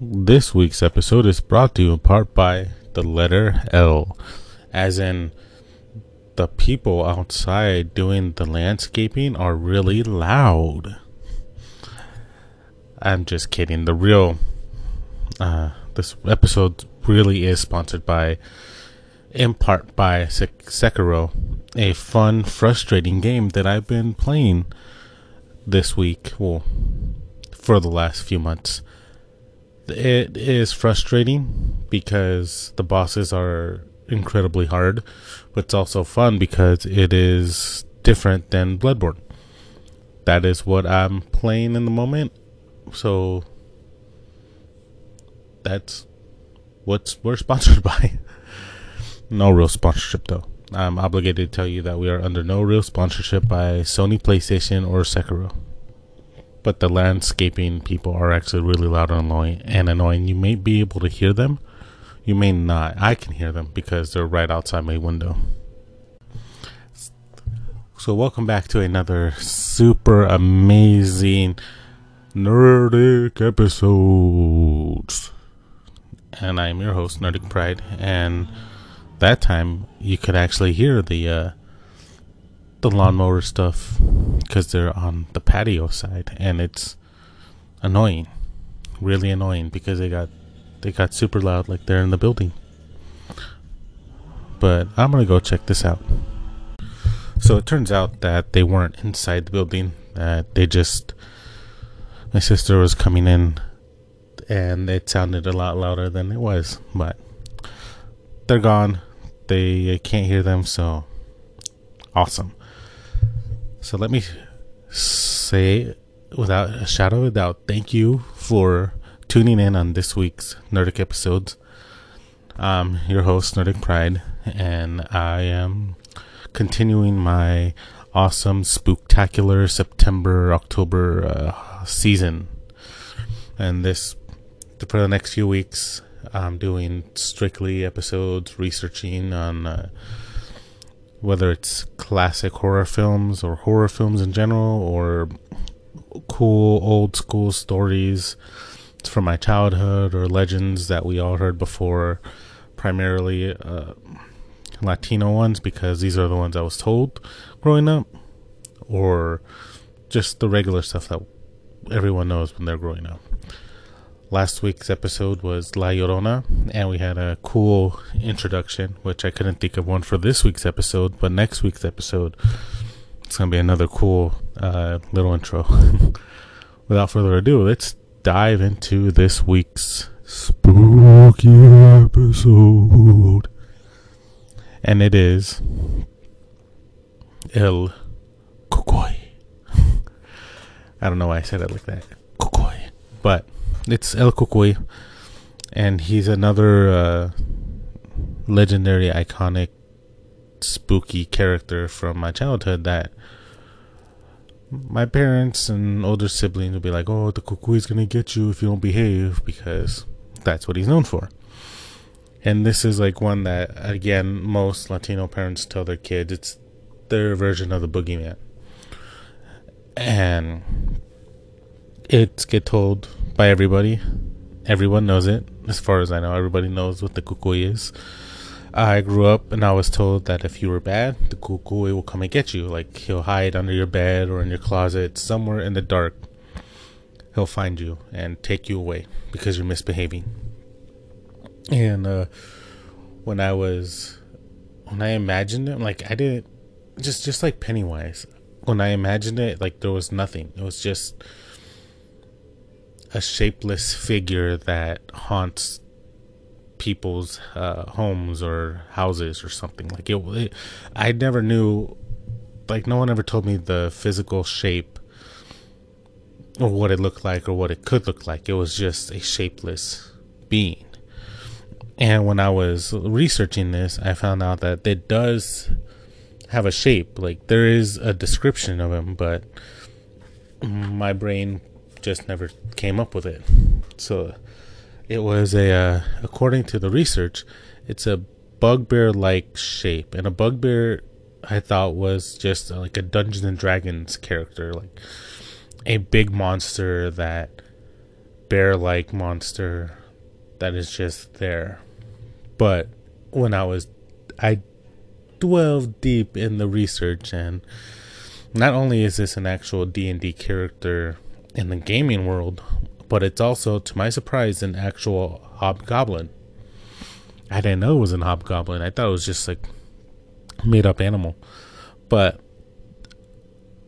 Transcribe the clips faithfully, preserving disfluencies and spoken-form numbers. This week's episode is brought to you in part by the letter L, as in the people outside doing the landscaping are really loud. I'm just kidding. The real uh, this episode really is sponsored by, in part by Sek- Sekiro, a fun, frustrating game that I've been playing this week. Well, for the last few months. It is frustrating because the bosses are incredibly hard, but it's also fun because it is different than Bloodborne. That is what I'm playing in the moment, so that's what we're sponsored by. No real sponsorship, though. I'm obligated to tell you that we are under no real sponsorship by Sony PlayStation or Sekiro. But the landscaping people are actually really loud and annoying, and annoying. You may be able to hear them. You may not. I can hear them because they're right outside my window. So welcome back to another super amazing Nerdic episodes. And I'm your host, Nerdic Pride. And that time you could actually hear the uh, the lawnmower stuff, because they're on the patio side, and it's annoying, really annoying, because they got they got super loud, like they're in the building. But I'm gonna go check this out. So it turns out that they weren't inside the building. That uh, they just my sister was coming in, and it sounded a lot louder than it was. But they're gone. They can't hear them. So awesome. So let me say, without a shadow of a doubt, thank you for tuning in on this week's Nerdic episodes. I'm your host, Nerdic Pride, and I am continuing my awesome, spooktacular September, October uh, season. And this, for the next few weeks, I'm doing strictly episodes researching on Uh, whether it's classic horror films or horror films in general, or cool old school stories from my childhood or legends that we all heard before, primarily uh, Latino ones, because these are the ones I was told growing up, or just the regular stuff that everyone knows when they're growing up. Last week's episode was La Llorona, and we had a cool introduction, which I couldn't think of one for this week's episode, but next week's episode, it's going to be another cool uh, little intro. Without further ado, let's dive into this week's spooky episode. And it is El Cucuy. I don't know why I said it like that. Cucuy. But it's El Cucuy, and he's another uh, legendary, iconic, spooky character from my childhood that my parents and older siblings would be like, oh, the Cucuy's going to get you if you don't behave, because that's what he's known for. And this is like one that, again, most Latino parents tell their kids. It's their version of the boogeyman. And it's get told by everybody. Everyone knows it. As far as I know, everybody knows what the Cucuy is. I grew up and I was told that if you were bad, the Cucuy will come and get you. Like, he'll hide under your bed or in your closet, somewhere in the dark. He'll find you and take you away because you're misbehaving. And uh, when I was, when I imagined it, like I didn't, just, just like Pennywise, when I imagined it, like there was nothing. It was just a shapeless figure that haunts people's uh, homes or houses or something. Like it, it, I never knew, like no one ever told me the physical shape or what it looked like or what it could look like. It was just a shapeless being. And when I was researching this, I found out that it does have a shape. Like there is a description of him, but my brain just never came up with it. So it was a uh, according to the research, it's a bugbear like shape, and a bugbear I thought was just like a Dungeons and Dragons character, like a big monster that bear-like monster that is just there. But when I was, I dwelled deep in the research, and not only is this an actual D and D character in the gaming world, but it's also, to my surprise, an actual hobgoblin. I didn't know it was a hobgoblin. I thought it was just like made up animal, but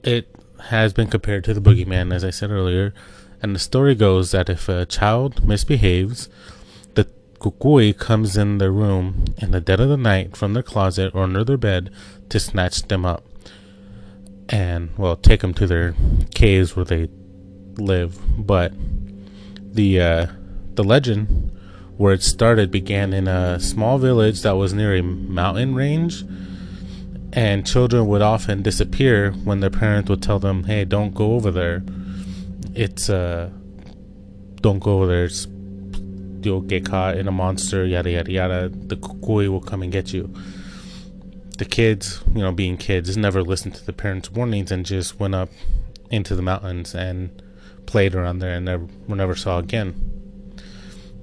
it has been compared to the boogeyman, as I said earlier. And the story goes that if a child misbehaves, the cucuy comes in their room in the dead of the night from their closet or under their bed to snatch them up and, well, take them to their caves where they live. But the uh, the legend where it started began in a small village that was near a mountain range, and children would often disappear when their parents would tell them, hey, don't go over there. It's uh, don't go over there. It's, you'll get caught in a monster, yada yada yada. The cucuy will come and get you. The kids, you know, being kids, never listened to the parents' warnings and just went up into the mountains and played around there and never, never saw again.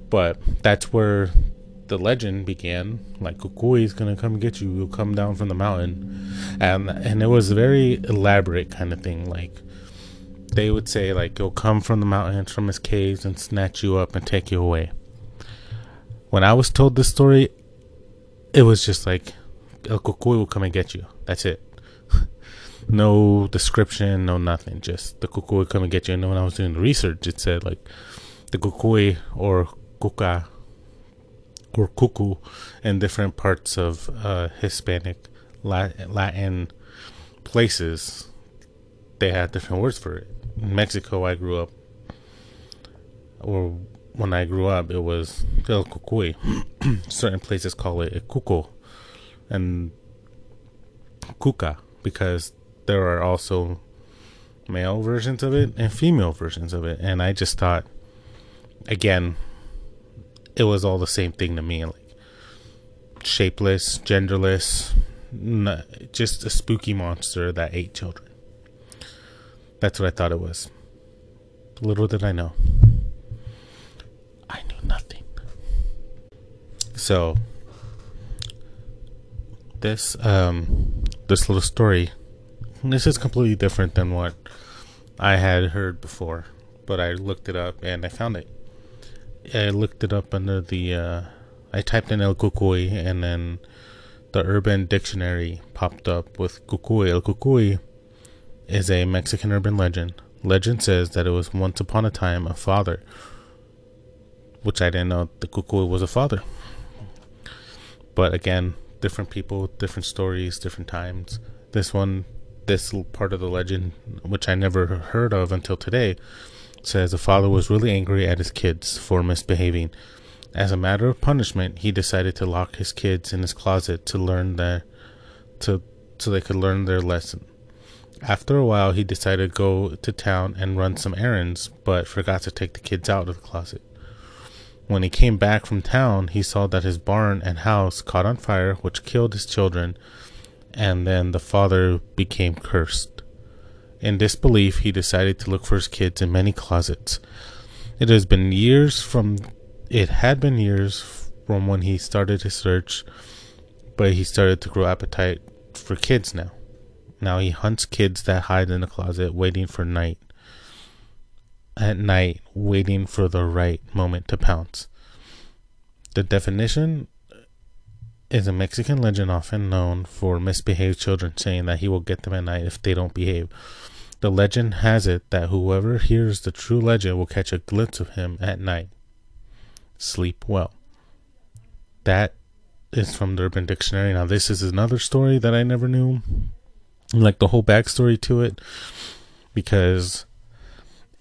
But that's where the legend began, like, cucuy is gonna come get you, you'll come down from the mountain. And and it was a very elaborate kind of thing. Like, they would say, like, you'll come from the mountains, from his caves, and snatch you up and take you away. When I was told this story, it was just like, El Cucuy will come and get you. That's it. No description, no nothing. Just the cucuy will come and get you. And when I was doing the research, it said, like, the cucuy or cuca or cuckoo in different parts of uh, Hispanic, Latin places, they had different words for it. In Mexico, I grew up, or when I grew up, it was El Cucuy. Certain places call it a cuco and cuca, because there are also male versions of it and female versions of it. And I just thought, again, it was all the same thing to me, like shapeless, genderless, n- just a spooky monster that ate children. That's what I thought it was. Little did I know. I knew nothing. So this um, this little story, this is completely different than what I had heard before, but I looked it up and I found it. I looked it up under the, uh, I typed in El Cucuy, and then the Urban Dictionary popped up with cucuy. El Cucuy is a Mexican urban legend. Legend says that it was once upon a time a father, which I didn't know the cucuy was a father. But again, different people, different stories, different times. This one, this part of the legend, which I never heard of until today, says the father was really angry at his kids for misbehaving. As a matter of punishment, he decided to lock his kids in his closet to learn their, to so they could learn their lesson. After a while, he decided to go to town and run some errands, but forgot to take the kids out of the closet. When he came back from town, he saw that his barn and house caught on fire, which killed his children, and then the father became cursed. In disbelief, he decided to look for his kids in many closets. It has been years from it had been years from when he started his search, but he started to grow appetite for kids now. Now he hunts kids that hide in the closet, waiting for night. At night, waiting for the right moment to pounce. The definition is a Mexican legend often known for misbehaved children, saying that he will get them at night if they don't behave. The legend has it that whoever hears the true legend will catch a glimpse of him at night. Sleep well. That is from the Urban Dictionary. Now this is another story that I never knew, like the whole backstory to it, because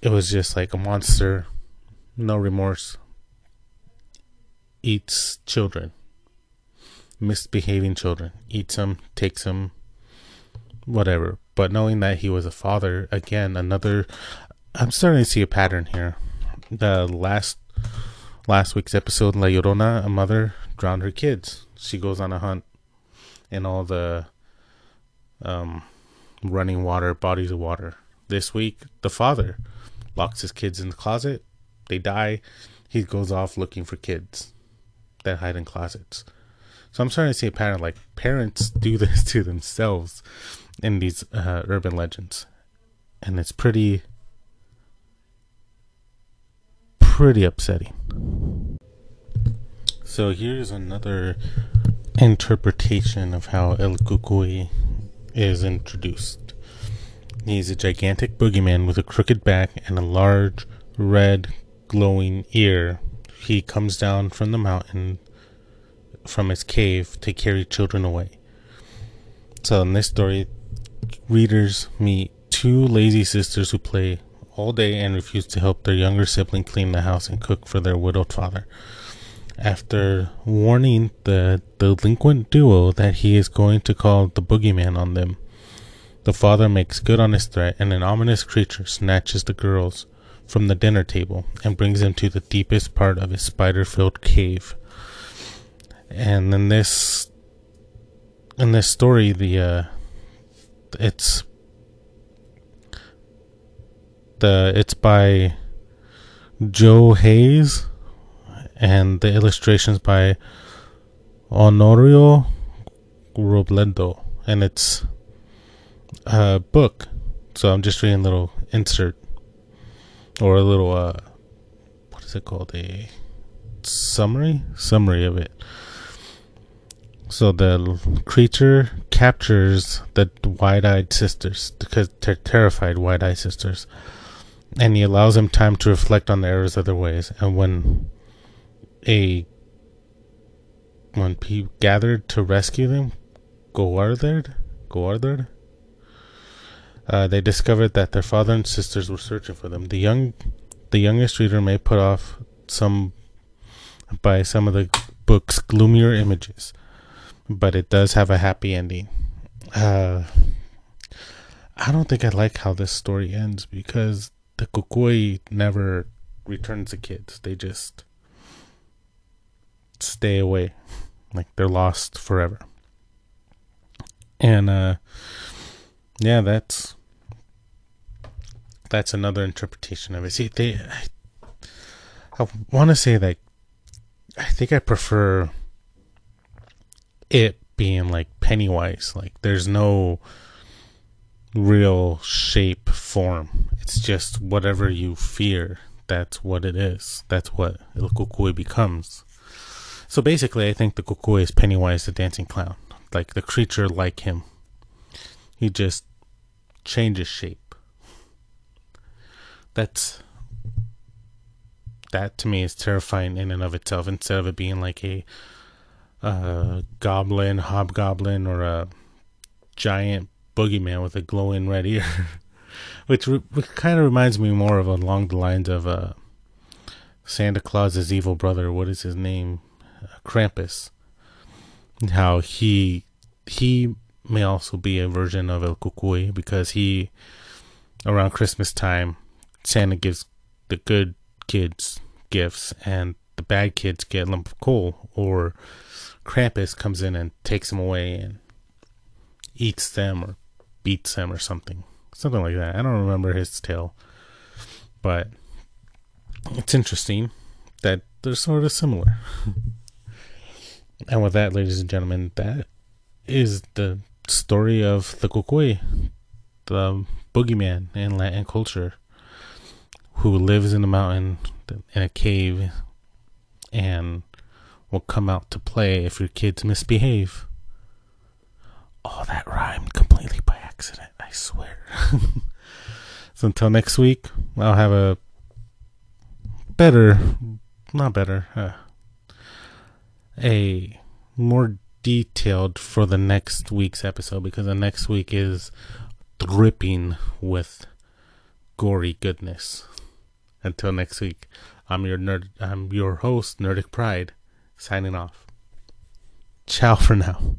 it was just like a monster, no remorse, eats children. Misbehaving children, eats them, takes them, whatever. But knowing that he was a father, again, another, I'm starting to see a pattern here. The last last week's episode, La Llorona, a mother drowned her kids. She goes on a hunt, and all the um, running water, bodies of water. This week, the father locks his kids in the closet, They die. He goes off looking for kids that hide in closets. So I'm starting to see a pattern, like parents do this to themselves in these uh, urban legends. And it's pretty, pretty upsetting. So here's another interpretation of how El Cucuy is introduced. He's a gigantic boogeyman with a crooked back and a large red glowing ear. He comes down from the mountain, from his cave, to carry children away. So in this story, readers meet two lazy sisters who play all day and refuse to help their younger sibling clean the house and cook for their widowed father. After warning the delinquent duo that he is going to call the boogeyman on them, the father makes good on his threat, and an ominous creature snatches the girls from the dinner table and brings them to the deepest part of his spider-filled cave. And in this, in this story, the uh, it's the it's by Joe Hayes, and the illustrations by Honorio Robledo, and it's a book. So I'm just reading a little insert or a little uh, what is it called? A summary, summary of it. So the creature captures the wide-eyed sisters, because they're terrified wide-eyed sisters, and he allows them time to reflect on the errors of their ways. And when a when people gathered to rescue them, Guarded, Guarded, uh, they discovered that their father and sisters were searching for them. The young, the youngest reader may put off some by some of the book's gloomier images, but it does have a happy ending. Uh, I don't think I like how this story ends, because the Cucuy never returns the kids. They just stay away. Like, they're lost forever. And, uh, yeah, that's, that's another interpretation of it. See, they, I, I want to say that I think I prefer it being like Pennywise. Like, there's no real shape, form. It's just whatever you fear, that's what it is. That's what El Cucuy becomes. So basically, I think the Cucuy is Pennywise the dancing clown. Like, the creature like him. He just changes shape. That's... that, to me, is terrifying in and of itself, instead of it being like a Uh, goblin, hobgoblin, or a giant boogeyman with a glowing red ear, which, re which kind of reminds me more of along the lines of uh, Santa Claus's evil brother. What is his name? Uh, Krampus. How he he may also be a version of El Cucuy, because he, around Christmas time, Santa gives the good kids gifts, and the bad kids get a lump of coal, or Krampus comes in and takes them away and eats them or beats them or something. Something like that. I don't remember his tale. But it's interesting that they're sort of similar. And with that, ladies and gentlemen, that is the story of the Cucuy, the boogeyman in Latin culture, who lives in a mountain, in a cave, and will come out to play if your kids misbehave. Oh, that rhymed completely by accident, I swear. So until next week, I'll have a better, not better, uh, a more detailed for the next week's episode, because the next week is dripping with gory goodness. Until next week, I'm your nerd. I'm your host, Nerdic Pride, signing off. Ciao for now.